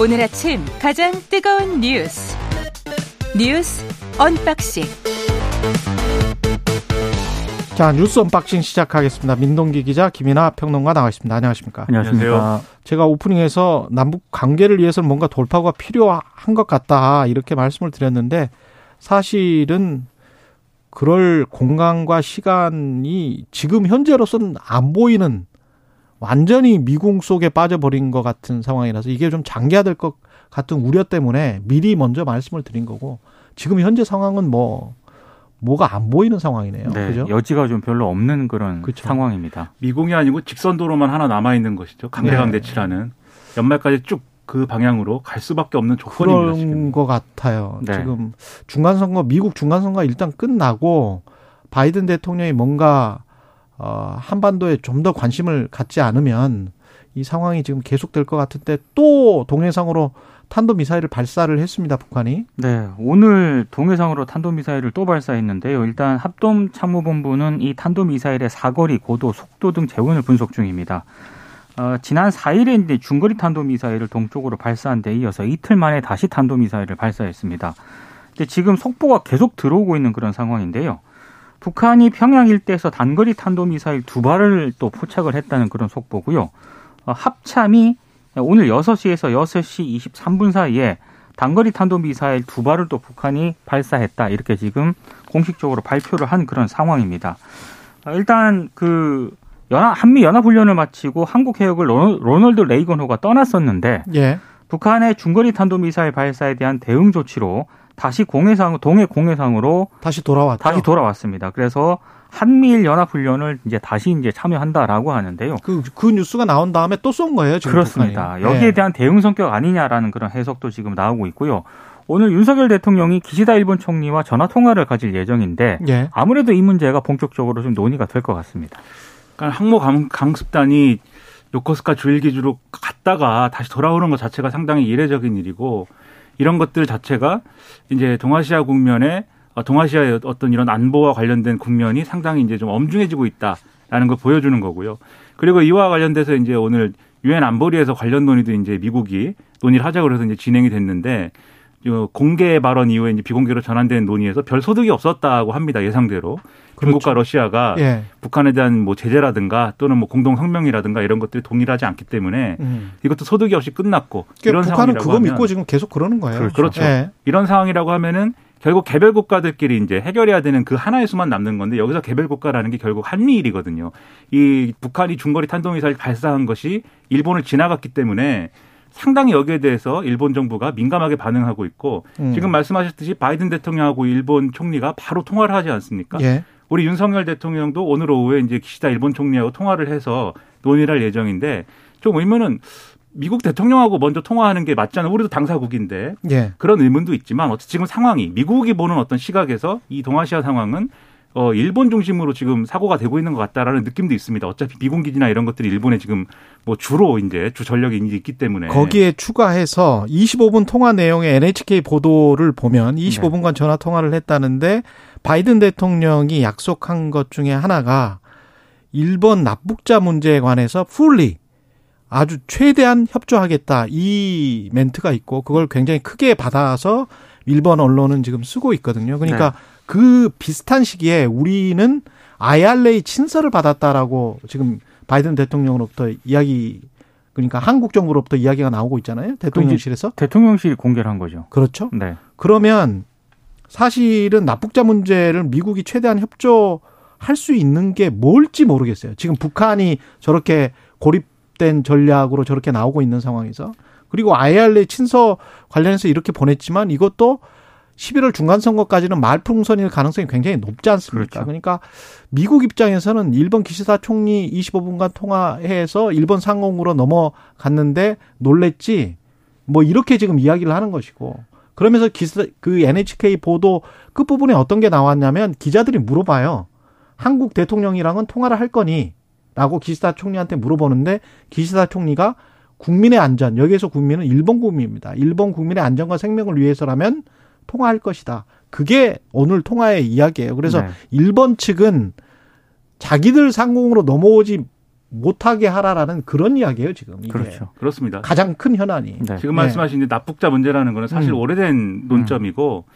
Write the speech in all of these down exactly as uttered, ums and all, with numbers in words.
오늘 아침 가장 뜨거운 뉴스 뉴스 언박싱. 자, 뉴스 언박싱 시작하겠습니다. 민동기 기자, 김인하 평론가 나와 있습니다. 안녕하십니까? 안녕하세요. 제가 오프닝에서 남북 관계를 위해서는 뭔가 돌파구가 필요한 것 같다 이렇게 말씀을 드렸는데, 사실은 그럴 공간과 시간이 지금 현재로서는 안 보이는, 완전히 미궁 속에 빠져버린 것 같은 상황이라서 이게 좀 장기화될 것 같은 우려 때문에 미리 먼저 말씀을 드린 거고, 지금 현재 상황은 뭐 뭐가 안 보이는 상황이네요. 네, 그죠? 여지가 좀 별로 없는 그런, 그쵸, 상황입니다. 미궁이 아니고 직선도로만 하나 남아 있는 것이죠. 강대강대치라는. 네. 연말까지 쭉 그 방향으로 갈 수밖에 없는 조건입니다. 그런 것 같아요. 네. 지금 중간선거, 미국 중간선거 일단 끝나고 바이든 대통령이 뭔가 어, 한반도에 좀 더 관심을 갖지 않으면 이 상황이 지금 계속될 것 같은데, 또 동해상으로 탄도미사일을 발사를 했습니다. 북한이. 네, 오늘 동해상으로 탄도미사일을 또 발사했는데요. 일단 합동참모본부는 이 탄도미사일의 사거리, 고도, 속도 등 재원을 분석 중입니다. 어, 지난 사 일에 이제 중거리 탄도미사일을 동쪽으로 발사한 데 이어서 이틀 만에 다시 탄도미사일을 발사했습니다. 근데 지금 속보가 계속 들어오고 있는 그런 상황인데요. 북한이 평양 일대에서 단거리 탄도미사일 두 발을 또 포착을 했다는 그런 속보고요. 어, 합참이 오늘 여섯 시에서 여섯 시 이십삼 분 사이에 단거리 탄도미사일 두 발을 또 북한이 발사했다, 이렇게 지금 공식적으로 발표를 한 그런 상황입니다. 어, 일단 그 연합, 한미연합훈련을 마치고 한국 해역을 로널드 레이건호가 떠났었는데, 예, 북한의 중거리 탄도미사일 발사에 대한 대응 조치로 다시 공해상, 동해 공해상으로 다시 돌아왔죠. 다시 돌아왔습니다. 그래서 한미일 연합훈련을 이제 다시 이제 참여한다라고 하는데요. 그, 그 뉴스가 나온 다음에 또 쏜 거예요, 지금. 그렇습니다. 북한이. 여기에, 네, 대한 대응 성격 아니냐라는 그런 해석도 지금 나오고 있고요. 오늘 윤석열 대통령이 기시다 일본 총리와 전화 통화를 가질 예정인데, 예, 아무래도 이 문제가 본격적으로 좀 논의가 될 것 같습니다. 그러니까 항모 강, 강습단이 요코스카 주일 기지로 갔다가 다시 돌아오는 것 자체가 상당히 이례적인 일이고, 이런 것들 자체가 이제 동아시아 국면에, 동아시아의 어떤 이런 안보와 관련된 국면이 상당히 이제 좀 엄중해지고 있다라는 걸 보여주는 거고요. 그리고 이와 관련돼서 이제 오늘 유엔 안보리에서 관련 논의도 이제 미국이 논의를 하자고 해서 이제 진행이 됐는데, 공개 발언 이후에 이제 비공개로 전환된 논의에서 별 소득이 없었다고 합니다. 예상대로. 그렇죠. 중국과 러시아가, 예, 북한에 대한 뭐 제재라든가 또는 뭐 공동 성명이라든가 이런 것들이 동일하지 않기 때문에, 음, 이것도 소득이 없이 끝났고, 그러니까 이런 북한은 상황이라고 그거 하면, 믿고 지금 계속 그러는 거예요. 그렇죠. 그렇죠. 예. 이런 상황이라고 하면은 결국 개별 국가들끼리 이제 해결해야 되는 그 하나의 수만 남는 건데, 여기서 개별 국가라는 게 결국 한미일이거든요. 이 북한이 중거리 탄도미사일 발사한 것이 일본을 지나갔기 때문에 상당히 여기에 대해서 일본 정부가 민감하게 반응하고 있고, 음, 지금 말씀하셨듯이 바이든 대통령하고 일본 총리가 바로 통화를 하지 않습니까? 예. 우리 윤석열 대통령도 오늘 오후에 이제 기시다 일본 총리하고 통화를 해서 논의를 할 예정인데, 좀 의문은 미국 대통령하고 먼저 통화하는 게 맞지 않아요? 우리도 당사국인데, 예, 그런 의문도 있지만, 어쨌든 지금 상황이 미국이 보는 어떤 시각에서 이 동아시아 상황은 어, 일본 중심으로 지금 사고가 되고 있는 것 같다라는 느낌도 있습니다. 어차피 미군 기지나 이런 것들이 일본에 지금 뭐 주로 이제 주 전력이 있기 때문에. 거기에 추가해서 이십오 분 통화 내용의 엔에이치케이 보도를 보면 이십오 분간 전화 통화를 했다는데, 바이든 대통령이 약속한 것 중에 하나가 일본 납북자 문제에 관해서 풀리, 아주 최대한 협조하겠다, 이 멘트가 있고, 그걸 굉장히 크게 받아서 일본 언론은 지금 쓰고 있거든요. 그러니까, 네, 그 비슷한 시기에 우리는 아이알에이 친서를 받았다라고 지금 바이든 대통령으로부터 이야기, 그러니까 한국 정부로부터 이야기가 나오고 있잖아요. 대통령실에서. 대통령실이 공개를 한 거죠. 그렇죠. 네. 그러면 사실은 납북자 문제를 미국이 최대한 협조할 수 있는 게 뭘지 모르겠어요. 지금 북한이 저렇게 고립된 전략으로 저렇게 나오고 있는 상황에서. 그리고 아이알에이 친서 관련해서 이렇게 보냈지만 이것도 십일월 중간 선거까지는 말풍선일 가능성이 굉장히 높지 않습니까? 그렇죠. 그러니까 미국 입장에서는 일본 기시다 총리 이십오 분간 통화해서 일본 상공으로 넘어갔는데 놀랬지, 뭐 이렇게 지금 이야기를 하는 것이고, 그러면서 기시다, 그 엔에이치케이 보도 끝부분에 어떤 게 나왔냐면, 기자들이 물어봐요. 한국 대통령이랑은 통화를 할 거니? 라고 기시다 총리한테 물어보는데, 기시다 총리가 국민의 안전, 여기에서 국민은 일본 국민입니다. 일본 국민의 안전과 생명을 위해서라면 통화할 것이다. 그게 오늘 통화의 이야기예요. 그래서, 네, 일본 측은 자기들 상공으로 넘어오지 못하게 하라라는 그런 이야기예요, 지금. 이게. 그렇죠. 그렇습니다. 가장 큰 현안이. 네. 지금 말씀하신 네. 이제 납북자 문제라는 거는 사실 음. 오래된 논점이고 음.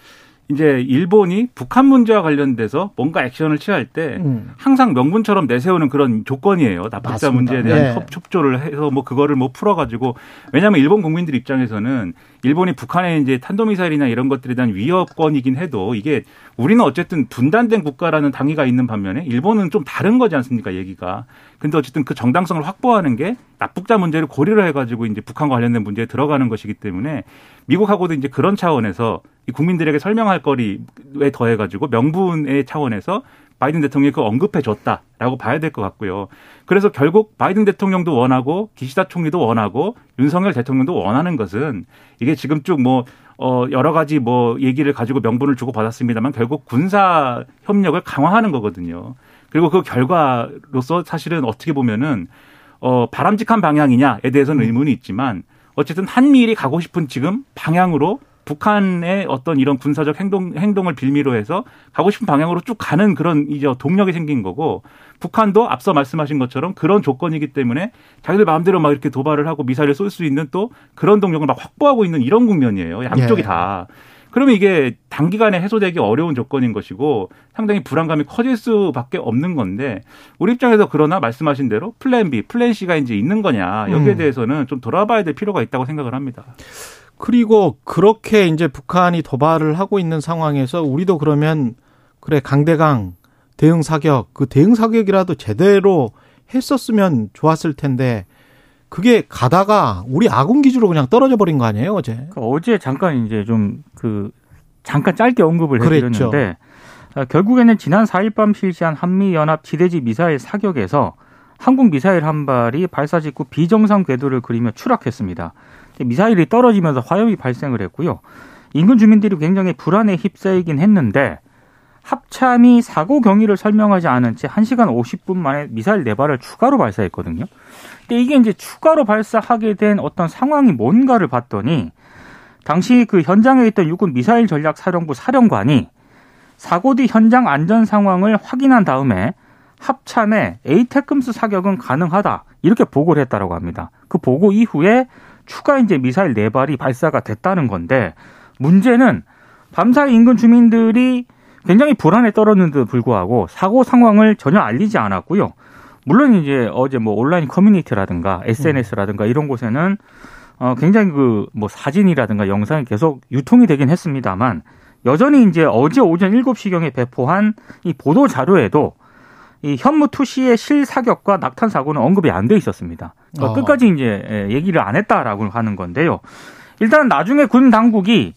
이제 일본이 북한 문제와 관련돼서 뭔가 액션을 취할 때 음. 항상 명분처럼 내세우는 그런 조건이에요. 납북자 맞습니다. 문제에 대한 네. 협조를 해서 뭐 그거를 뭐 풀어가지고 왜냐하면 일본 국민들 입장에서는 일본이 북한의 이제 탄도미사일이나 이런 것들에 대한 위협권이긴 해도 이게 우리는 어쨌든 분단된 국가라는 당위가 있는 반면에 일본은 좀 다른 거지 않습니까, 얘기가. 근데 어쨌든 그 정당성을 확보하는 게 납북자 문제를 고려를 해가지고 이제 북한과 관련된 문제에 들어가는 것이기 때문에 미국하고도 이제 그런 차원에서 국민들에게 설명할 거리에 더해가지고 명분의 차원에서 바이든 대통령이 그걸 언급해줬다라고 봐야 될 것 같고요. 그래서 결국 바이든 대통령도 원하고 기시다 총리도 원하고 윤석열 대통령도 원하는 것은 이게 지금 쭉 뭐 어 여러 가지 뭐 얘기를 가지고 명분을 주고 받았습니다만 결국 군사 협력을 강화하는 거거든요. 그리고 그 결과로서 사실은 어떻게 보면은 어 바람직한 방향이냐에 대해서는 의문이 있지만 어쨌든 한미일이 가고 싶은 지금 방향으로 북한의 어떤 이런 군사적 행동, 행동을 빌미로 해서 가고 싶은 방향으로 쭉 가는 그런 이제 동력이 생긴 거고 북한도 앞서 말씀하신 것처럼 그런 조건이기 때문에 자기들 마음대로 막 이렇게 도발을 하고 미사일을 쏠 수 있는 또 그런 동력을 막 확보하고 있는 이런 국면이에요. 양쪽이 예. 다. 그러면 이게 단기간에 해소되기 어려운 조건인 것이고 상당히 불안감이 커질 수밖에 없는 건데 우리 입장에서 그러나 말씀하신 대로 플랜 B, 플랜 C가 이제 있는 거냐 여기에 음. 대해서는 좀 돌아봐야 될 필요가 있다고 생각을 합니다. 그리고 그렇게 이제 북한이 도발을 하고 있는 상황에서 우리도 그러면 그래 강대강 대응 사격 그 대응 사격이라도 제대로 했었으면 좋았을 텐데 그게 가다가 우리 아군 기지로 그냥 떨어져 버린 거 아니에요 어제? 그러니까 어제 잠깐 이제 좀 그 잠깐 짧게 언급을 해드렸는데 그랬죠. 결국에는 지난 사일 밤 실시한 한미 연합 지대지 미사일 사격에서 한국 미사일 한 발이 발사 직후 비정상 궤도를 그리며 추락했습니다. 미사일이 떨어지면서 화염이 발생을 했고요. 인근 주민들이 굉장히 불안에 휩싸이긴 했는데 합참이 사고 경위를 설명하지 않은 채 한 시간 오십 분 만에 미사일 네 발을 추가로 발사했거든요. 근데 이게 이제 추가로 발사하게 된 어떤 상황이 뭔가를 봤더니 당시 그 현장에 있던 육군 미사일 전략 사령부 사령관이 사고 뒤 현장 안전 상황을 확인한 다음에 합참에 에이태큼스 사격은 가능하다 이렇게 보고를 했다라고 합니다. 그 보고 이후에 추가 이제 미사일 네 발이 발사가 됐다는 건데 문제는 밤사이 인근 주민들이 굉장히 불안에 떨었는데도 불구하고 사고 상황을 전혀 알리지 않았고요. 물론 이제 어제 뭐 온라인 커뮤니티라든가 에스엔에스라든가 이런 곳에는 어 굉장히 그 뭐 사진이라든가 영상이 계속 유통이 되긴 했습니다만 여전히 이제 어제 오전 일곱 시경에 배포한 이 보도 자료에도 이 현무 투 씨의 실사격과 낙탄 사고는 언급이 안 돼 있었습니다. 그러니까 어. 끝까지 이제 얘기를 안 했다라고 하는 건데요. 일단 나중에 군 당국이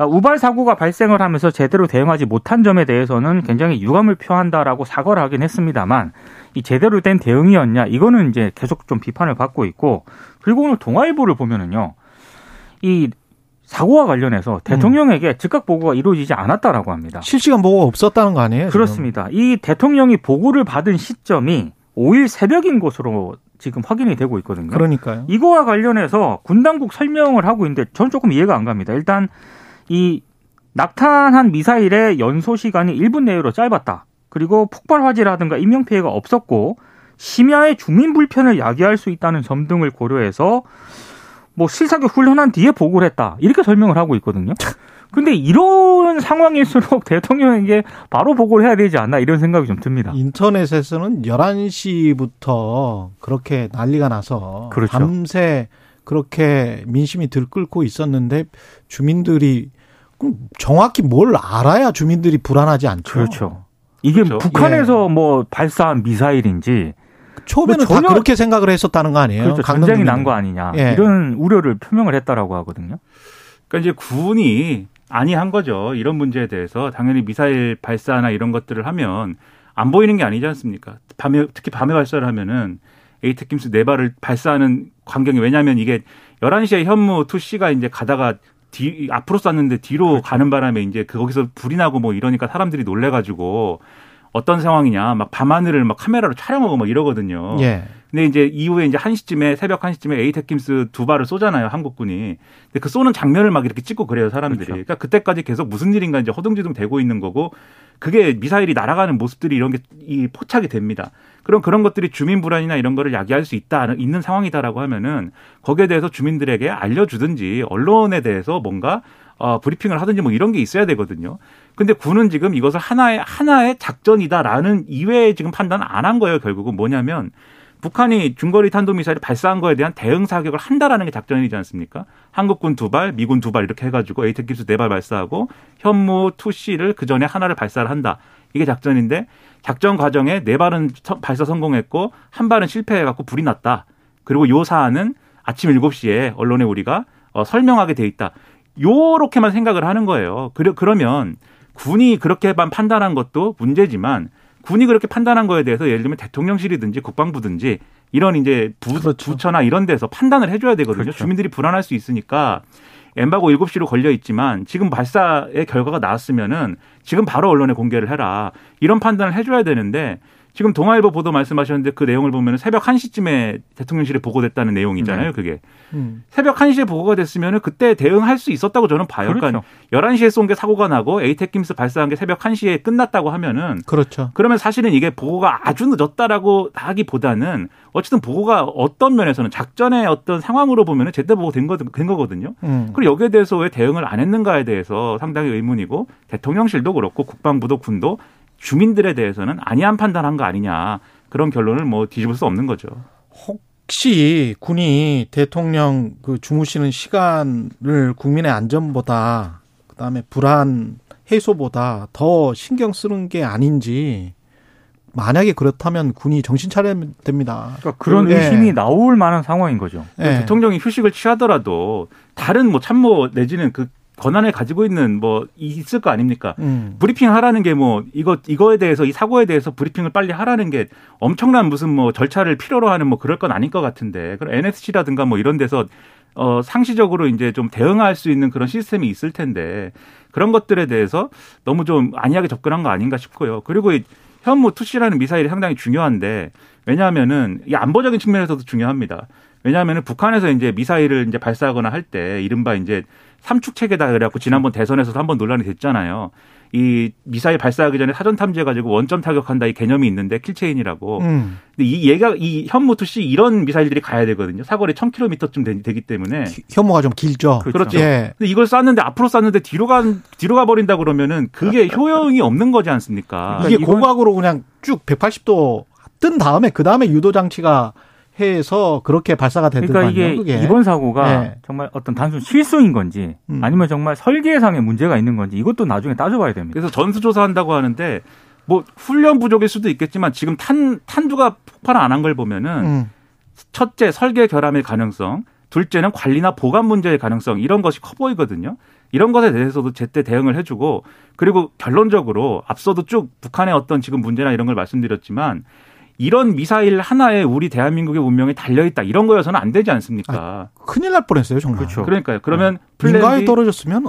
우발 사고가 발생을 하면서 제대로 대응하지 못한 점에 대해서는 굉장히 유감을 표한다라고 사과를 하긴 했습니다만 이 제대로 된 대응이었냐 이거는 이제 계속 좀 비판을 받고 있고 그리고 오늘 동아일보를 보면은요 이 사고와 관련해서 대통령에게 음. 즉각 보고가 이루어지지 않았다라고 합니다. 실시간 보고가 없었다는 거 아니에요? 그렇습니다. 지금. 이 대통령이 보고를 받은 시점이 오일 새벽인 것으로 지금 확인이 되고 있거든요. 그러니까요. 이거와 관련해서 군 당국 설명을 하고 있는데 저는 조금 이해가 안 갑니다. 일단 이 낙탄한 미사일의 연소 시간이 일 분 내외로 짧았다. 그리고 폭발 화재라든가 인명피해가 없었고 심야에 주민 불편을 야기할 수 있다는 점 등을 고려해서 뭐 실사격 훈련한 뒤에 보고를 했다. 이렇게 설명을 하고 있거든요. 근데 이런 상황일수록 대통령에게 바로 보고를 해야 되지 않나 이런 생각이 좀 듭니다. 인터넷에서는 열한 시부터 그렇게 난리가 나서 그렇죠. 밤새 그렇게 민심이 들끓고 있었는데 주민들이 정확히 뭘 알아야 주민들이 불안하지 않죠. 그렇죠. 이게 그렇죠. 북한에서 예. 뭐 발사한 미사일인지 처음에는 뭐 다 그렇게 생각을 했었다는 거 아니에요? 그렇죠. 전쟁이 난 거 아니냐 예. 이런 우려를 표명을 했다라고 하거든요. 그러니까 이제 군이 아니한 거죠. 이런 문제에 대해서 당연히 미사일 발사나 이런 것들을 하면 안 보이는 게 아니지 않습니까? 밤에 특히 밤에 발사를 하면은 에이태큼스 네 발을 발사하는 광경이 왜냐하면 이게 열한 시에 현무 투 씨가 이제 가다가 뒤, 앞으로 쐈는데 뒤로 그렇죠. 가는 바람에 이제 그 거기서 불이 나고 뭐 이러니까 사람들이 놀래가지고. 어떤 상황이냐, 막 밤하늘을 막 카메라로 촬영하고 막 이러거든요. 예. 근데 이제 이후에 이제 한 시쯤에 새벽 한 시쯤에 에이태큼스 두 발을 쏘잖아요, 한국군이. 근데 그 쏘는 장면을 막 이렇게 찍고 그래요, 사람들이. 그렇죠. 그러니까 그때까지 계속 무슨 일인가 이제 허둥지둥 되고 있는 거고, 그게 미사일이 날아가는 모습들이 이런 게 이 포착이 됩니다. 그럼 그런 것들이 주민 불안이나 이런 거를 야기할 수 있다, 있는 상황이다라고 하면은 거기에 대해서 주민들에게 알려주든지 언론에 대해서 뭔가 어, 브리핑을 하든지 뭐 이런 게 있어야 되거든요. 근데 군은 지금 이것을 하나의, 하나의 작전이다라는 이외에 지금 판단 안 한 거예요, 결국은. 뭐냐면 북한이 중거리 탄도미사일을 발사한 거에 대한 대응 사격을 한다라는 게 작전이지 않습니까? 한국군 두 발, 미군 두 발 이렇게 해가지고 에이태큼스 네 발 발사하고 현무 투 씨를 그 전에 하나를 발사를 한다. 이게 작전인데, 작전 과정에 네 발은 발사 성공했고 한 발은 실패해갖고 불이 났다. 그리고 요 사안은 아침 일곱 시에 언론에 우리가 어, 설명하게 돼 있다. 요렇게만 생각을 하는 거예요. 그러, 그러면 군이 그렇게만 판단한 것도 문제지만, 군이 그렇게 판단한 거에 대해서 예를 들면 대통령실이든지 국방부든지 이런 이제 부, 그렇죠. 부처나 이런 데서 판단을 해줘야 되거든요. 그렇죠. 주민들이 불안할 수 있으니까. 엠바고 일곱 시로 걸려 있지만 지금 발사의 결과가 나왔으면은 지금 바로 언론에 공개를 해라, 이런 판단을 해줘야 되는데, 지금 동아일보 보도 말씀하셨는데 그 내용을 보면 새벽 한 시쯤에 대통령실에 보고됐다는 내용이잖아요, 네. 그게. 음. 새벽 한 시에 보고가 됐으면 그때 대응할 수 있었다고 저는 봐요. 그렇죠. 그러니까 열한 시에 쏜 게 사고가 나고 에이태큼스 발사한 게 새벽 한 시에 끝났다고 하면은. 그렇죠. 그러면 사실은 이게 보고가 아주 늦었다라고 하기보다는 어쨌든 보고가 어떤 면에서는 작전의 어떤 상황으로 보면은 제때 보고된 거, 된 거거든요. 음. 그리고 여기에 대해서 왜 대응을 안 했는가에 대해서 상당히 의문이고, 대통령실도 그렇고 국방부도 군도 주민들에 대해서는 안이한 판단한 거 아니냐, 그런 결론을 뭐 뒤집을 수 없는 거죠. 혹시 군이 대통령 그 주무시는 시간을 국민의 안전보다 그다음에 불안 해소보다 더 신경 쓰는 게 아닌지, 만약에 그렇다면 군이 정신 차려야 됩니다. 그러니까 그런 네. 의심이 나올 만한 상황인 거죠. 네. 대통령이 휴식을 취하더라도 다른 뭐 참모 내지는 그 권한을 가지고 있는 뭐 있을 거 아닙니까? 음. 브리핑 하라는 게 뭐 이거 이거에 대해서 이 사고에 대해서 브리핑을 빨리 하라는 게 엄청난 무슨 뭐 절차를 필요로 하는 뭐 그럴 건 아닌 것 같은데, 그럼 엔에스씨라든가 뭐 이런 데서 어 상시적으로 이제 좀 대응할 수 있는 그런 시스템이 있을 텐데, 그런 것들에 대해서 너무 좀 안이하게 접근한 거 아닌가 싶고요. 그리고 이 현무 투 씨라는 미사일이 상당히 중요한데, 왜냐하면은 이 안보적인 측면에서도 중요합니다. 왜냐하면은 북한에서 이제 미사일을 이제 발사하거나 할 때 이른바 이제 삼축체계다 그래갖고 지난번 대선에서도 한번 논란이 됐잖아요. 이 미사일 발사하기 전에 사전 탐지해가지고 원점 타격한다, 이 개념이 있는데, 킬체인이라고. 음. 근데 이 얘가 이 현무 투 씨 이런 미사일들이 가야 되거든요. 사거리 천 킬로미터쯤 되, 되기 때문에 기, 현무가 좀 길죠. 그렇죠. 그렇죠. 예. 근데 이걸 쐈는데 앞으로 쐈는데 뒤로 가 뒤로 가 버린다 그러면은 그게 효용이 없는 거지 않습니까? 그러니까 이게 이건... 고각으로 그냥 쭉 백팔십 도 뜬 다음에 그 다음에 유도 장치가 해서 그렇게 발사가 되더라고요. 그러니까 이게 그게. 이번 사고가 네. 정말 어떤 단순 실수인 건지 음. 아니면 정말 설계상의 문제가 있는 건지, 이것도 나중에 따져봐야 됩니다. 그래서 전수조사한다고 하는데 뭐 훈련 부족일 수도 있겠지만 지금 탄, 탄두가 폭발을 안 한 걸 보면은 음. 첫째, 설계 결함일 가능성, 둘째는 관리나 보관 문제의 가능성, 이런 것이 커 보이거든요. 이런 것에 대해서도 제때 대응을 해주고, 그리고 결론적으로 앞서도 쭉 북한의 어떤 지금 문제나 이런 걸 말씀드렸지만 이런 미사일 하나에 우리 대한민국의 운명이 달려있다, 이런 거여서는 안 되지 않습니까? 아, 큰일 날 뻔했어요, 정말. 그렇죠. 그러니까요. 그러면 네. 플랜 인가에 B, 떨어졌으면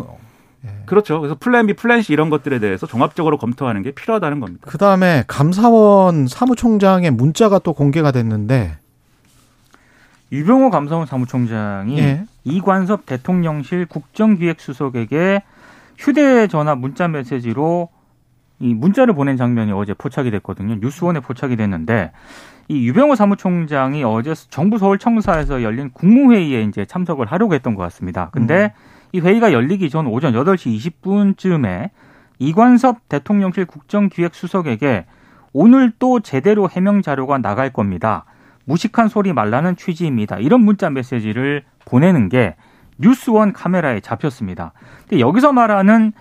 네. 그렇죠. 그래서 플랜 B, 플랜 C 이런 것들에 대해서 종합적으로 검토하는 게 필요하다는 겁니다. 그다음에 감사원 사무총장의 문자가 또 공개가 됐는데, 유병호 감사원 사무총장이 네. 이관섭 대통령실 국정기획수석에게 휴대전화 문자 메시지로 이 문자를 보낸 장면이 어제 포착이 됐거든요. 뉴스원에 포착이 됐는데, 이 유병호 사무총장이 어제 정부 서울청사에서 열린 국무회의에 이제 참석을 하려고 했던 것 같습니다. 근데 음. 이 회의가 열리기 전 오전 여덟 시 이십 분쯤에 이관섭 대통령실 국정기획수석에게 오늘 또 제대로 해명 자료가 나갈 겁니다. 무식한 소리 말라는 취지입니다. 이런 문자 메시지를 보내는 게 뉴스원 카메라에 잡혔습니다. 근데 여기서 말하는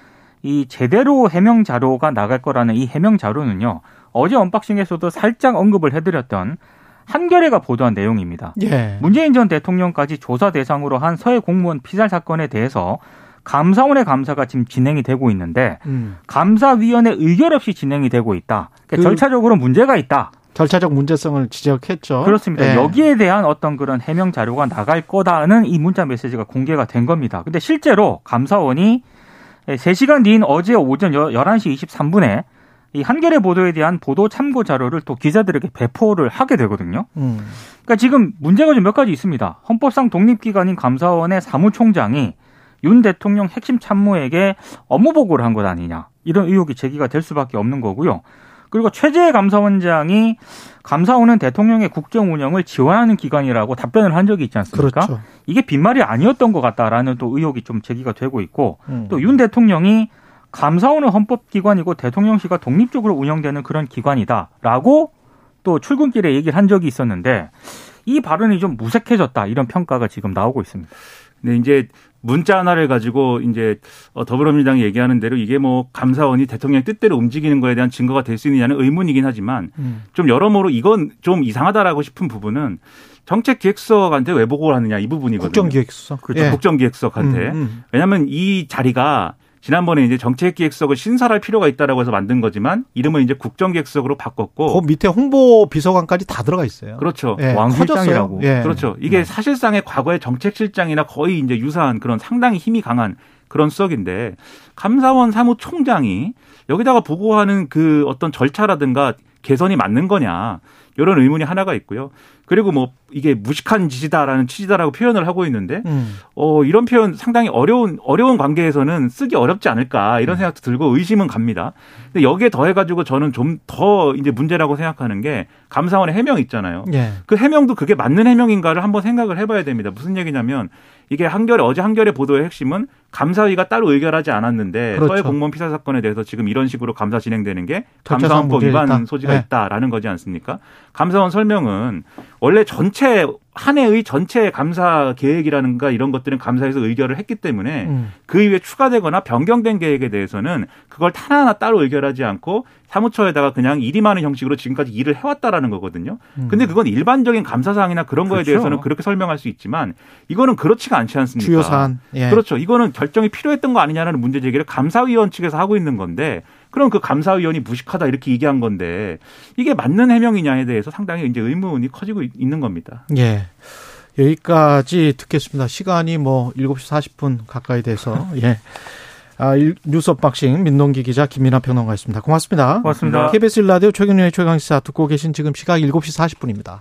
이 제대로 해명 자료가 나갈 거라는 이 해명 자료는요, 어제 언박싱에서도 살짝 언급을 해드렸던 한겨레가 보도한 내용입니다. 예. 문재인 전 대통령까지 조사 대상으로 한 서해 공무원 피살 사건에 대해서 감사원의 감사가 지금 진행이 되고 있는데 음. 감사위원회 의결 없이 진행이 되고 있다. 그러니까 그 절차적으로 문제가 있다. 절차적 문제성을 지적했죠. 그렇습니다. 예. 여기에 대한 어떤 그런 해명 자료가 나갈 거다는 이 문자 메시지가 공개가 된 겁니다. 근데 실제로 감사원이 세 시간 뒤인 어제 오전 열한 시 이십삼 분에 이 한겨레 보도에 대한 보도 참고 자료를 또 기자들에게 배포를 하게 되거든요. 음. 그러니까 지금 문제가 좀 몇 가지 있습니다. 헌법상 독립기관인 감사원의 사무총장이 윤 대통령 핵심 참모에게 업무 보고를 한 것 아니냐. 이런 의혹이 제기가 될 수밖에 없는 거고요. 그리고 최재해 감사원장이 감사원은 대통령의 국정 운영을 지원하는 기관이라고 답변을 한 적이 있지 않습니까? 그렇죠. 이게 빈말이 아니었던 것 같다라는 또 의혹이 좀 제기가 되고 있고 음. 또 윤 대통령이 감사원은 헌법기관이고 대통령실과 독립적으로 운영되는 그런 기관이다라고 또 출근길에 얘기를 한 적이 있었는데 이 발언이 좀 무색해졌다 이런 평가가 지금 나오고 있습니다. 네, 이제 문자 하나를 가지고 이제 더불어민주당이 얘기하는 대로 이게 뭐 감사원이 대통령의 뜻대로 움직이는 거에 대한 증거가 될 수 있느냐는 의문이긴 하지만 음. 좀 여러모로 이건 좀 이상하다라고 싶은 부분은 정책기획수석한테 왜 보고를 하느냐 이 부분이거든요. 국정기획수석. 그렇죠. 예. 국정기획수석한테. 음, 음. 왜냐하면 이 자리가 지난번에 이제 정책기획석을 신설할 필요가 있다라고 해서 만든 거지만 이름을 이제 국정기획석으로 바꿨고 그 밑에 홍보비서관까지 다 들어가 있어요. 그렇죠. 예, 왕실장이라고. 예. 그렇죠. 이게 네. 사실상의 과거의 정책실장이나 거의 이제 유사한 그런 상당히 힘이 강한 그런 수석인데 감사원 사무총장이 여기다가 보고하는 그 어떤 절차라든가 개선이 맞는 거냐 이런 의문이 하나가 있고요. 그리고 뭐 이게 무식한 짓이다라는 취지다라고 표현을 하고 있는데 음. 어, 이런 표현 상당히 어려운 어려운 관계에서는 쓰기 어렵지 않을까 이런 생각도 들고 의심은 갑니다. 근데 여기에 더해가지고 저는 좀 더 이제 문제라고 생각하는 게 감사원의 해명 있잖아요. 예. 그 해명도 그게 맞는 해명인가를 한번 생각을 해봐야 됩니다. 무슨 얘기냐면 이게 한겨레 어제 한겨레 보도의 핵심은 감사위가 따로 의결하지 않았는데 그렇죠. 서해 공무원 피살 사건에 대해서 지금 이런 식으로 감사 진행되는 게 감사원법 위반 소지가 네. 있다라는 거지 않습니까? 감사원 설명은 원래 전체 한 해의 전체 감사 계획이라든가 이런 것들은 감사에서 의결을 했기 때문에 음. 그 이후에 추가되거나 변경된 계획에 대해서는 그걸 하나하나 따로 의결하지 않고 사무처에다가 그냥 일이 많은 형식으로 지금까지 일을 해왔다라는 거거든요. 음. 근데 그건 일반적인 감사사항이나 그런 그렇죠. 거에 대해서는 그렇게 설명할 수 있지만 이거는 그렇지가 않지 않습니까? 주요 사안. 예. 그렇죠. 이거는 결정이 필요했던 거 아니냐는 문제 제기를 감사위원 측에서 하고 있는 건데 그럼 그 감사위원이 무식하다 이렇게 얘기한 건데 이게 맞는 해명이냐에 대해서 상당히 이제 의문이 커지고 있는 겁니다. 예. 여기까지 듣겠습니다. 시간이 뭐 일곱 시 사십 분 가까이 돼서 예. 아, 뉴스 언박싱 민동기 기자 김인하 평론가였습니다. 고맙습니다. 고맙습니다. 케이비에스 일 라디오 최경영의 최강시사 듣고 계신 지금 시각 일곱 시 사십 분입니다.